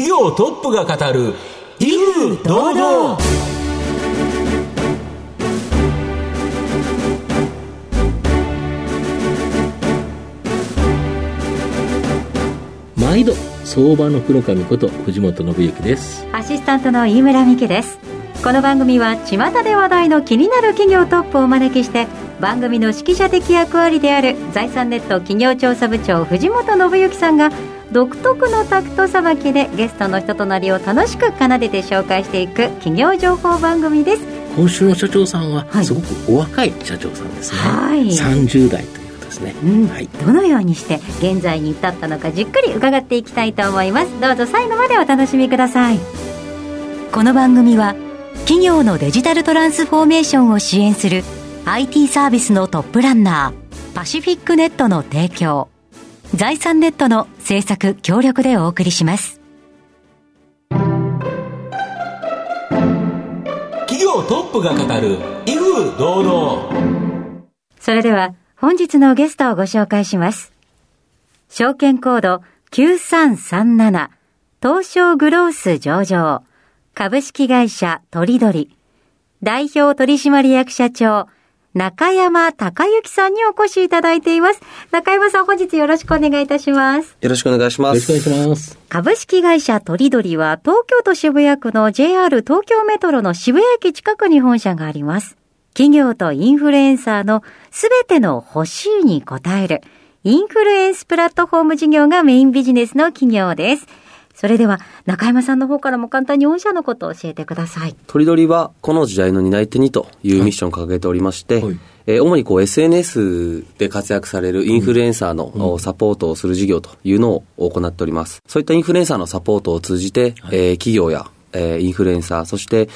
企業トップが語る威風堂々。毎度相場の黒神こと藤本信之です。アシスタントの飯村美希です。この番組は巷で話題の気になる企業トップをお招きして、番組の指揮者的役割である財産ネット企業調査部長藤本信之さんが独特のタクトさばきでゲストの人となりを楽しく奏でて紹介していく企業情報番組です。今週の社長さんはすごくお若い社長さんですね、はい、30代ということですね、うんはい、どのようにして現在に至ったのかじっくり伺っていきたいと思います。どうぞ最後までお楽しみください。この番組は企業のデジタルトランスフォーメーションを支援する IT サービスのトップランナーパシフィックネットの提供、財産ネットの制作協力でお送りします。企業トップが語る威風堂々。それでは本日のゲストをご紹介します。証券コード9337東証グロース上場株式会社トリドリ代表取締役社長中山隆之さんにお越しいただいています。中山さん、本日よろしくお願いいたします。よろしくお願いします。よろしくお願いします。株式会社トリドリは東京都渋谷区の JR 東京メトロの渋谷駅近くに本社があります。企業とインフルエンサーのすべての欲しいに応えるインフルエンスプラットフォーム事業がメインビジネスの企業です。それでは中山さんの方からも簡単に御社のことを教えてください。トリドリはこの時代の担い手にというミッションを掲げておりまして、はい、主にこう SNS で活躍されるインフルエンサーのサポートをする事業というのを行っております。そういったインフルエンサーのサポートを通じて、企業やインフルエンサー、そして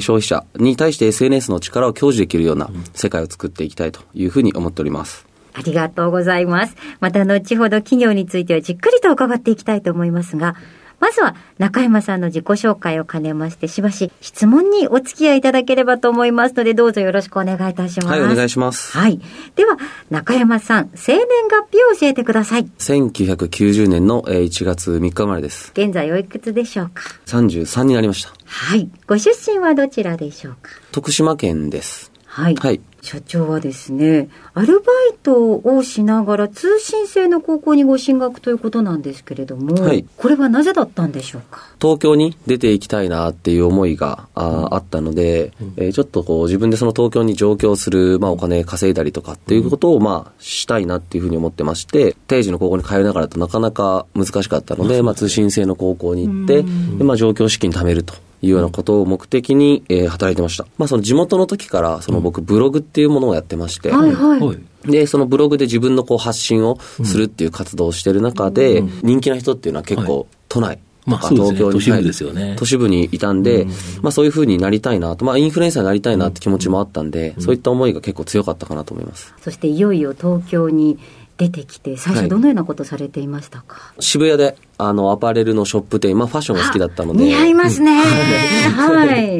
消費者に対して SNS の力を享受できるような世界を作っていきたいというふうに思っております。ありがとうございます。また後ほど企業についてはじっくりと伺っていきたいと思いますが、まずは中山さんの自己紹介を兼ねましてしばし質問にお付き合いいただければと思いますので、どうぞよろしくお願いいたします。はい、お願いします。はい。では中山さん、生年月日を教えてください。1990年の1月3日生まれです。現在おいくつでしょうか。33になりました。はい。ご出身はどちらでしょうか。徳島県です。はい。はい。社長はですね、アルバイトをしながら通信制の高校にご進学ということなんですけれども、はい、これはなぜだったんでしょうか。東京に出ていきたいなっていう思いが あったので、ちょっとこう自分でその東京に上京する、お金稼いだりとかっていうことをしたいなっていうふうに思ってまして、定時の高校に通いながらとなかなか難しかったので、通信制の高校に行って、で上京資金貯めるというようなことを目的に、働いてました。その地元の時から僕ブログっていうものをやってまして、はいはい、でそのブログで自分の発信をするっていう活動をしている中で、人気な人っていうのは結構都内、はい東京に、都市部ですよね。都市部にいたんで、そういう風になりたいなと、インフルエンサーになりたいなって気持ちもあったんで、そういった思いが結構強かったかなと思います。そしていよいよ東京に出てきて、最初どのようなことされていましたか。はい、渋谷でアパレルのショップ店員、ファッションが好きだったので似合いますねはい。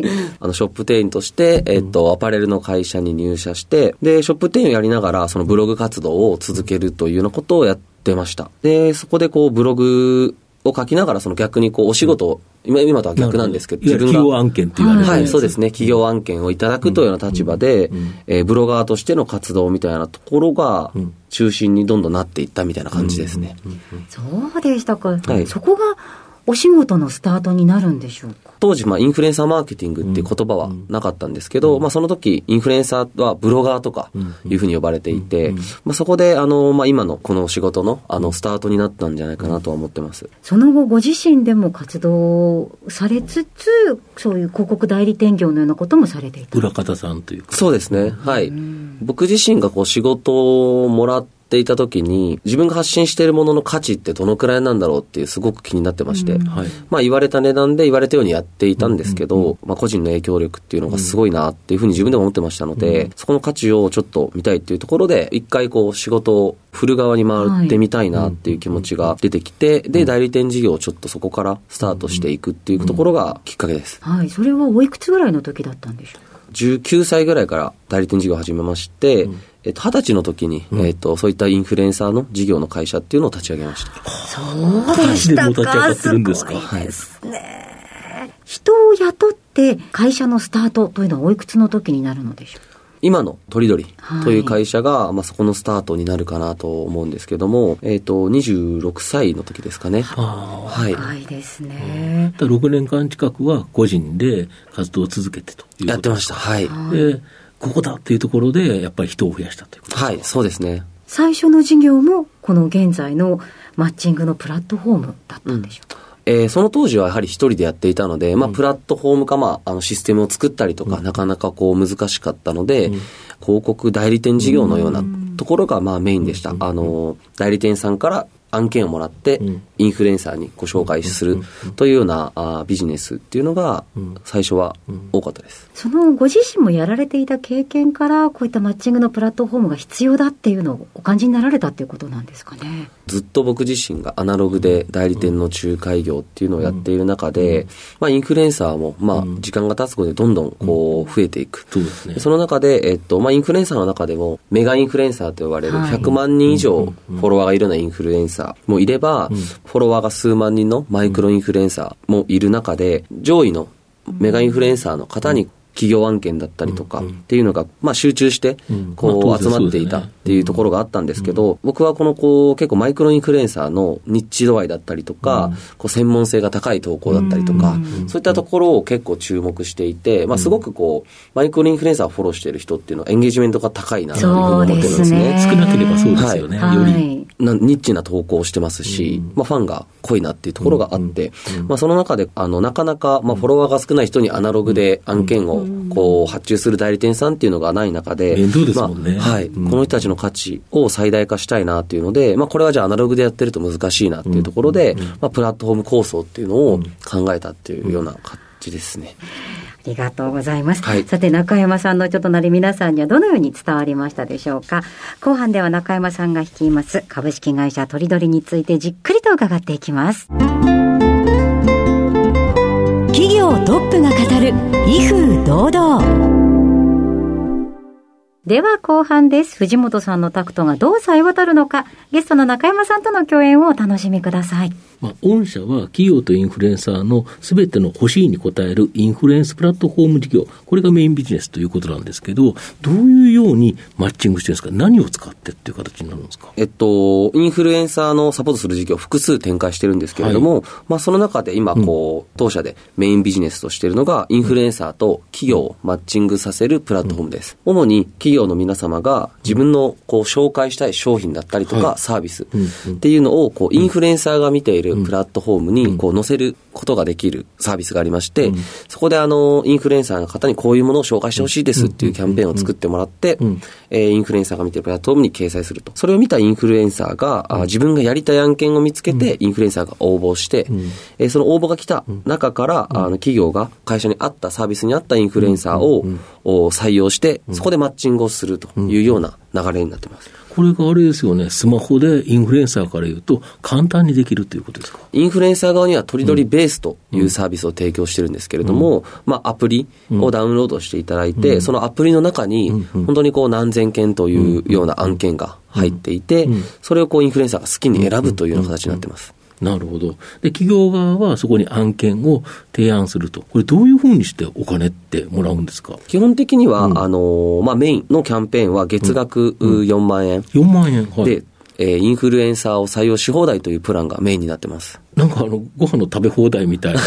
ショップ店員として、アパレルの会社に入社して、でショップ店員をやりながらそのブログ活動を続けるというようなことをやってました。でそこでブログを書きながら、その逆にお仕事を、今とは逆なんですけど、自分が企業案件って言われて、はい、そうですね、企業案件をいただくというような立場で、ブロガーとしての活動みたいなところが中心にどんどんなっていったみたいな感じですね。そうでしたか、はい、そこがお仕事のスタートになるんでしょうか。当時、インフルエンサーマーケティングっていう言葉はなかったんですけど、その時インフルエンサーはブロガーとかいうふうに呼ばれていて、そこで今のこの仕事のスタートになったんじゃないかなとは思ってます。その後ご自身でも活動されつつ、そういう広告代理店業のようなこともされていた。裏方さんというか。そうですね、はい、僕自身が仕事をもらっていた時に、自分が発信しているものの価値ってどのくらいなんだろうっていうすごく気になってまして、言われた値段で言われたようにやっていたんですけど、個人の影響力っていうのがすごいなっていうふうに自分でも思ってましたので、そこの価値をちょっと見たいっていうところで、一回仕事を振る側に回ってみたいなっていう気持ちが出てきて、で代理店事業をちょっとそこからスタートしていくっていうところがきっかけです。はい、それはおいくつぐらいの時だったんでしょうか。19歳ぐらいから代理店事業を始めまして、うん、20歳の時に、そういったインフルエンサーの事業の会社っていうのを立ち上げました。そうでしたか。すごいですね。人を雇って会社のスタートというのはおいくつの時になるのでしょうか。今のトリドリという会社が、そこのスタートになるかなと思うんですけども、26歳の時ですかね。はい、若いですね。6年間近くは個人で活動を続けてということやってました。はい。で、ここだっていうところでやっぱり人を増やしたということです。はい、そうですね。最初の事業もこの現在のマッチングのプラットフォームだったんでしょうか。その当時はやはり一人でやっていたので、プラットフォームか、システムを作ったりとか、なかなかこう難しかったので、広告代理店事業のようなところがメインでした。代理店さんから案件をもらって、インフルエンサーにご紹介するというようなビジネスっていうのが最初は多かったです。そのご自身もやられていた経験から、こういったマッチングのプラットフォームが必要だっていうのをお感じになられたっていうことなんですかね。ずっと僕自身がアナログで代理店の仲介業っていうのをやっている中で、インフルエンサーも時間が経つことでどんどんこう増えていく。そうですね。その中でインフルエンサーの中でもメガインフルエンサーと呼ばれる100万人以上フォロワーがいるようなインフルエンサーもいれば、フォロワーが数万人のマイクロインフルエンサーもいる中で、上位のメガインフルエンサーの方に企業案件だったりとかっていうのが集中してこう集まっていたっていうところがあったんですけど、僕はこう結構マイクロインフルエンサーのニッチ度合いだったりとか、こう専門性が高い投稿だったりとか、そういったところを結構注目していて、すごくこうマイクロインフルエンサーをフォローしている人っていうのはエンゲージメントが高いなというふうに思ってるんですね。少なければそうですよね。よりニッチな投稿をしてますし、ファンが濃いなっていうところがあって、その中でなかなかフォロワーが少ない人にアナログで案件をこう発注する代理店さんっていうのがない中で、面倒ですもんね。この人たちの価値を最大化したいなっていうので、これはじゃあアナログでやってると難しいなっていうところで、プラットフォーム構想っていうのを考えたっていうような感じですね。ありがとうございます。はい、さて中山さんのちょっとなり皆さんにはどのように伝わりましたでしょうか。後半では中山さんが率います株式会社トリドリについてじっくりと伺っていきます。企業トップが語る威風堂々。では後半です。藤本さんのタクトがどう冴え渡るのか、ゲストの中山さんとの共演をお楽しみください。御社は企業とインフルエンサーのすべての欲しいに応えるインフルエンスプラットフォーム事業、これがメインビジネスということなんですけど、どういうようにマッチングしてるんですか。何を使ってっていう形になるんですか。インフルエンサーのサポートする事業を複数展開してるんですけれども、その中で今当社でメインビジネスとしているのがインフルエンサーと企業をマッチングさせるプラットフォームです。主に企業の皆様が自分の紹介したい商品だったりとかサービスっていうのをインフルエンサーが見ているプラットフォームに載せることができるサービスがありまして、そこでインフルエンサーの方にこういうものを紹介してほしいですっていうキャンペーンを作ってもらって、インフルエンサーが見ているプラットフォームに掲載すると、それを見たインフルエンサーが自分がやりたい案件を見つけて、インフルエンサーが応募して、その応募が来た中から企業が会社に合ったサービスに合ったインフルエンサーを採用して、そこでマッチングをするというような流れになってます。これがあれですよね。スマホでインフルエンサーから言うと簡単にできるということですか。インフルエンサー側にはトリドリベースというサービスを提供してるんですけれども、アプリをダウンロードしていただいて、そのアプリの中に本当に何千件というような案件が入っていて、それをインフルエンサーが好きに選ぶというような形になってます。なるほど。で、企業側はそこに案件を提案すると、これどういうふうにしてお金ってもらうんですか。基本的には、メインのキャンペーンは月額4万円、4万円、はい、で、インフルエンサーを採用し放題というプランがメインになってます。なんかご飯の食べ放題みたいな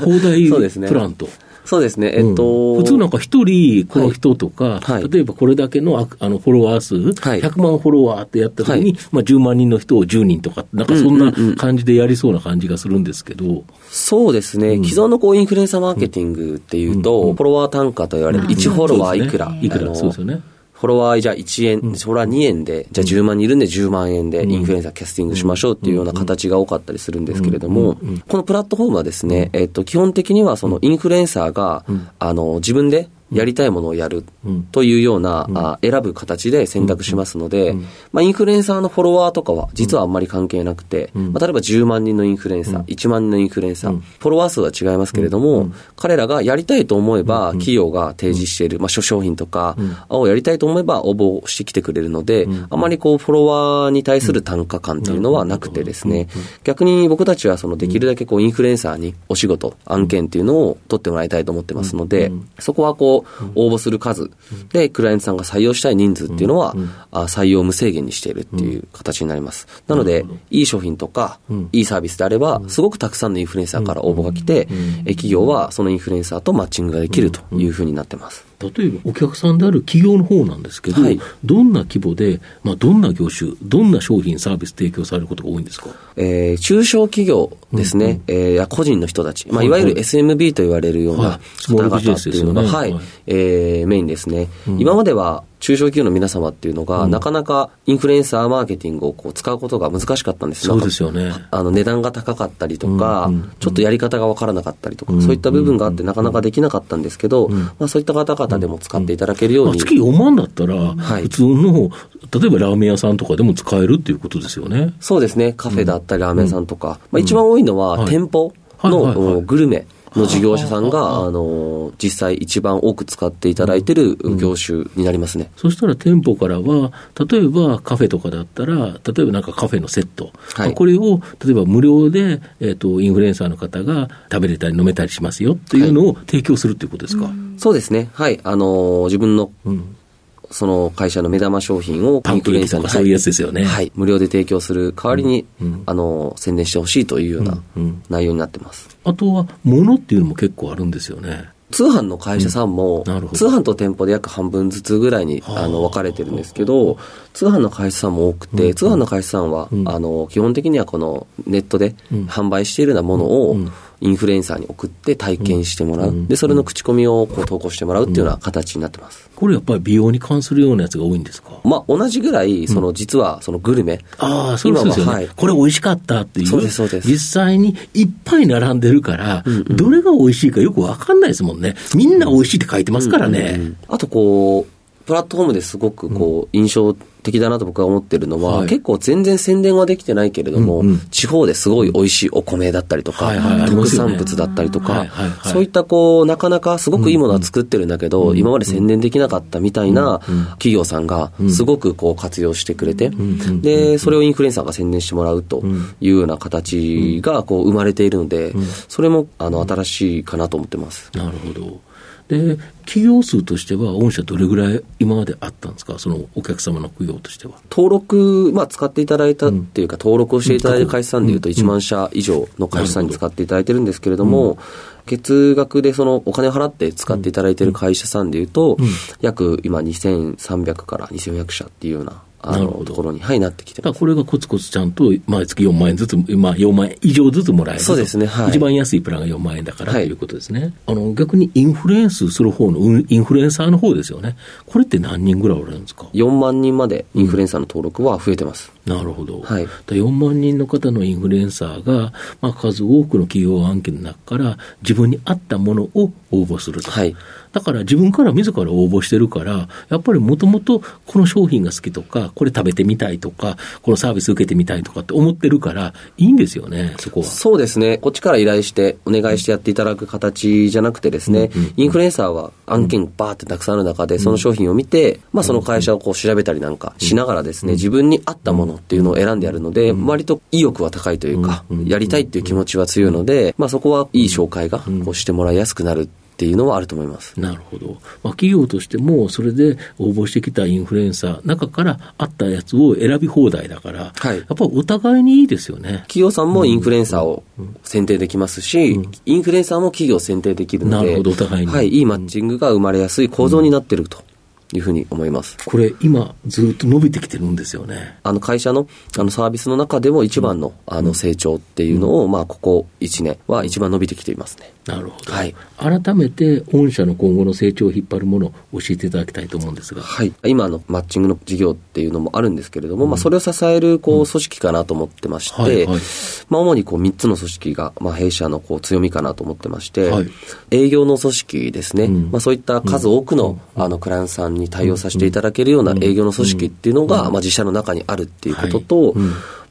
放題プランとそうですね。普通なんか一人この人とか、例えばこれだけの、フォロワー数、100万フォロワーってやった時に、10万人の人を10人とか、なんかそんな感じでやりそうな感じがするんですけど。そうですね。既存のインフルエンサーマーケティングっていうと、フォロワー単価と言われる1フォロワーいくら、そうですよね。フォロワーじゃあ1円、フォロワー2円で、じゃあ10万人いるんで10万円でインフルエンサーキャスティングしましょうっていうような形が多かったりするんですけれども、このプラットフォームはですね、基本的にはそのインフルエンサーが自分でやりたいものをやるというような、選ぶ形で選択しますので、インフルエンサーのフォロワーとかは実はあんまり関係なくて、例えば10万人のインフルエンサー、1万人のインフルエンサー、フォロワー数は違いますけれども、彼らがやりたいと思えば企業が提示している、諸商品とかをやりたいと思えば応募してきてくれるので、あまりこうフォロワーに対する単価感というのはなくてですね、逆に僕たちはそのできるだけこうインフルエンサーにお仕事案件というのを取ってもらいたいと思ってますので、そこはこう応募する数でクライアントさんが採用したい人数っていうのは採用無制限にしているっていう形になります。なのでいい商品とかいいサービスであればすごくたくさんのインフルエンサーから応募が来て、企業はそのインフルエンサーとマッチングができるというふうになってます。例えばお客さんである企業の方なんですけど、どんな規模で、どんな業種、どんな商品サービス提供されることが多いんですか？中小企業ですね、個人の人たち、いわゆる SMB と言われるような方々というのが、メインですね。今までは中小企業の皆様っていうのが、なかなかインフルエンサーマーケティングをこう使うことが難しかったんですよ。そうですよね。値段が高かったりとか、ちょっとやり方が分からなかったりとか、そういった部分があってなかなかできなかったんですけど、そういった方々でも使っていただけるように、月4万だったら、普通の例えばラーメン屋さんとかでも使えるっていうことですよね。そうですね。カフェだったりラーメン屋さんとか、一番多いのは店舗のグルメの事業者さんが実際一番多く使っていただいている業種になりますね。そしたら店舗からは、例えばカフェとかだったら、例えばなんかカフェのセット、これを例えば無料で、インフルエンサーの方が食べれたり飲めたりしますよっていうのを提供するということですか？そうですね。自分の、その会社の目玉商品をインフルエンサーにそういうやつですよね。無料で提供する代わりに、宣伝してほしいというような内容になってます。あとは物っていうのも結構あるんですよね。通販の会社さんも、通販と店舗で約半分ずつぐらいに分かれてるんですけど、通販の会社さんも多くて、通販の会社さんは基本的にはこのネットで販売しているようなものをインフルエンサーに送って体験してもらう、でそれの口コミをこう投稿してもらうっていうような形になってます。これやっぱり美容に関するようなやつが多いんですか？同じぐらいその実はそのグルメ、そうですよね。これ美味しかったっていう、実際にいっぱい並んでるから、どれが美味しいかよく分かんないですもんね。みんな美味しいって書いてますからね。あとこうプラットフォームですごくこう印象的だなと僕は思ってるのは、結構全然宣伝はできてないけれども、地方ですごい美味しいお米だったりとか、特産物だったりとか、そういったこうなかなかすごくいいものは作ってるんだけど、今まで宣伝できなかったみたいな企業さんがすごくこう活用してくれて、でそれをインフルエンサーが宣伝してもらうというような形がこう生まれているので、それも新しいかなと思ってます。なるほど。で企業数としては御社どれぐらい今まであったんですか？そのお客様の企業としては登録、使っていただいたっていうか、登録をしていただいた会社さんでいうと1万社以上の会社さんに使っていただいてるんですけれども、月額でそのお金を払って使っていただいてる会社さんでいうと、約今2300から2400社っていうようなところに、なってきてます。だからこれがコツコツちゃんと毎月4万円ずつ、4万円以上ずつもらえる。そうですね、一番安いプランが4万円だからということですね。逆にインフルエンスする方のインフルエンサーの方ですよね。これって何人ぐらいおられるんですか？4万人までインフルエンサーの登録は増えてます。なるほど。4万人の方のインフルエンサーが、数多くの企業案件の中から自分に合ったものを応募すると。だから自分から自ら応募してるから、やっぱりもともとこの商品が好きとか、これ食べてみたいとか、このサービス受けてみたいとかって思ってるからいいんですよね、そこは。そうですね。こっちから依頼してお願いしてやっていただく形じゃなくてですね、インフルエンサーは案件バーってたくさんある中で、その商品を見て、その会社をこう調べたりなんかしながらですね、自分に合ったものっていうのを選んでやるので、割と意欲は高いというか、やりたいっていう気持ちは強いので、そこはいい紹介がこうしてもらいやすくなるっていうのはあると思います。なるほど。企業としてもそれで応募してきたインフルエンサー中からあったやつを選び放題だから、やっぱりお互いにいいですよね。企業さんもインフルエンサーを選定できますし、インフルエンサーも企業を選定できるので、お互いに、いいマッチングが生まれやすい構造になっているというふうに思います。これ今ずっと伸びてきてるんですよね。会社の、サービスの中でも一番の、成長っていうのを、ここ1年は一番伸びてきていますね。なるほど、はい、改めて御社の今後の成長を引っ張るものを教えていただきたいと思うんですが、はい、今マッチングの事業っていうのもあるんですけれども、それを支える組織かなと思ってまして、はいはい、主に3つの組織が、弊社の強みかなと思ってまして、はい、営業の組織ですね、そういった数多くの、クライアントさんに対応させていただけるような営業の組織っていうのが、自社の中にあるっていうことと、はい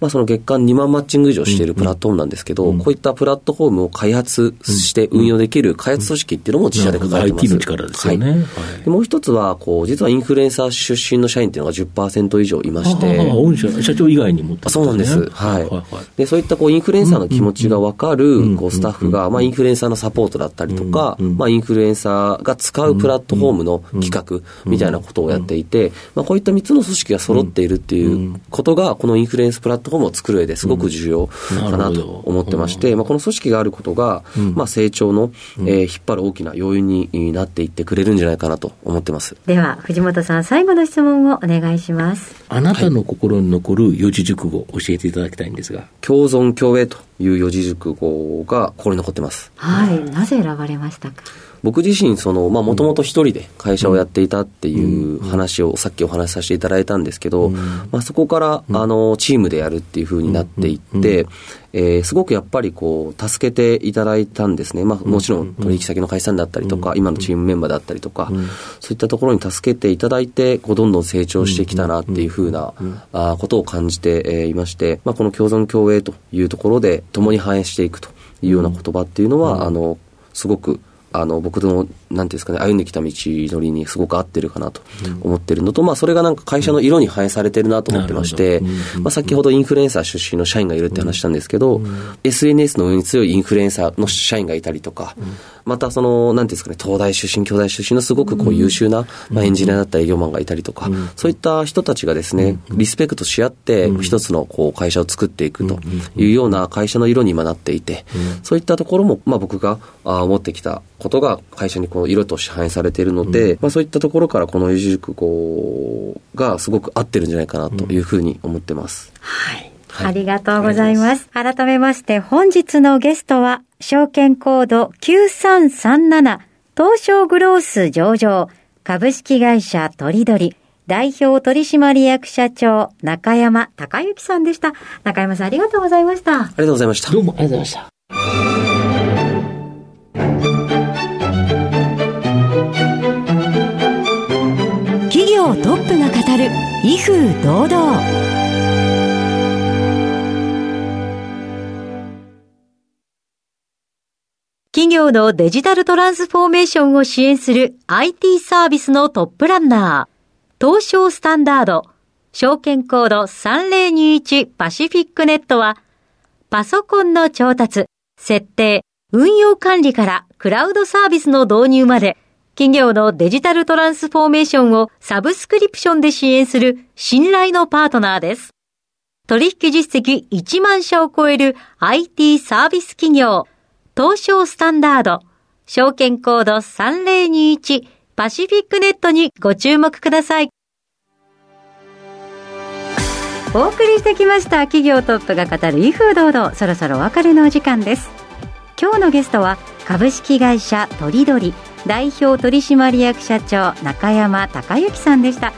その月間2万マッチング以上しているプラットフォームなんですけど、こういったプラットフォームを開発して運用できる開発組織っていうのも自社で抱えてます。 IT の力ですよね、はいはい、でもう一つは実はインフルエンサー出身の社員っていうのが 10% 以上いまして、御社社長以外にもってことですね。そうなんです、はいはいはい、でそういったインフルエンサーの気持ちが分かるスタッフが、インフルエンサーのサポートだったりとか、インフルエンサーが使うプラットフォームの企画みたいなことをやっていて、こういった3つの組織が揃っているっていうことがこのインフルエンスプラットフォームを作る上ですごく重要かなと思ってまして、この組織があることが、成長の、引っ張る大きな要因になっていってくれるんじゃないかなと思ってます。では藤本さん、最後の質問をお願いします。あなたの心に残る四字熟語を教えていただきたいんですが、はい、共存共栄という四字熟語が心に残ってます。はい、なぜ選ばれましたか。僕自身もともと一人で会社をやっていたっていう話をさっきお話しさせていただいたんですけど、そこからチームでやるっていう風になっていって、すごくやっぱり助けていただいたんですね。もちろん取引先の会社だったりとか、今のチームメンバーだったりとか、そういったところに助けていただいてどんどん成長してきたなっていう風なことを感じていまして、この共存共栄というところで共に反映していくというような言葉っていうのはすごく僕のなんていうんですかね、歩んできた道のりにすごく合ってるかなと思ってるのと、それがなんか会社の色に反映されてるなと思ってまして、先ほどインフルエンサー出身の社員がいるって話したんですけど、SNS の上に強いインフルエンサーの社員がいたりとか、またなんていうんですかね、東大出身、京大出身のすごく優秀な、エンジニアだった営業マンがいたりとか、そういった人たちがですね、リスペクトし合って、一つの会社を作っていくというような会社の色に今なっていて、そういったところも、僕が持ってきたことが会社に色として反映されているので、そういったところからこの四字熟語がすごく合ってるんじゃないかなというふうに思ってます。はい。はい、ありがとうございます。改めまして本日のゲストは、証券コード9337東証グロース上場株式会社とりどり代表取締役社長中山隆之さんでした。中山さん、ありがとうございました。ありがとうございました。どうもありがとうございました。トップが語る威風堂々。企業のデジタルトランスフォーメーションを支援する IT サービスのトップランナー、東証スタンダード証券コード3021パシフィックネットは、パソコンの調達、設定、運用管理からクラウドサービスの導入まで、企業のデジタルトランスフォーメーションをサブスクリプションで支援する信頼のパートナーです。取引実績1万社を超える IT サービス企業、東証スタンダード、証券コード3021パシフィックネットにご注目ください。お送りしてきました企業トップが語る威風堂々、そろそろお別れのお時間です。今日のゲストは株式会社とりどり代表取締役社長中山隆之さんでした。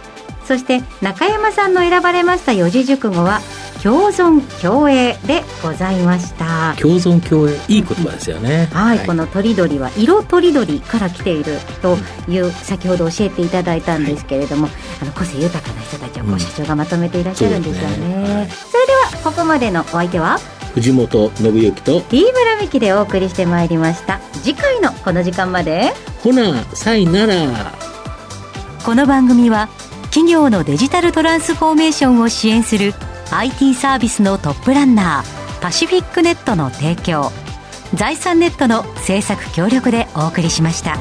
そして中山さんの選ばれました四字熟語は共存共栄でございました。共存共栄、いい言葉ですよね。はい、はい、このとりどりは色とりどりから来ているという、先ほど教えていただいたんですけれども、個性豊かな人たちを社長がまとめていらっしゃるんですよね。はい、それではここまでのお相手は藤本信之と飯村美希でお送りしてまいりました。次回のこの時間まで、ほなさいなら。この番組は企業のデジタルトランスフォーメーションを支援する IT サービスのトップランナーパシフィックネットの提供、財産ネットの制作協力でお送りしました。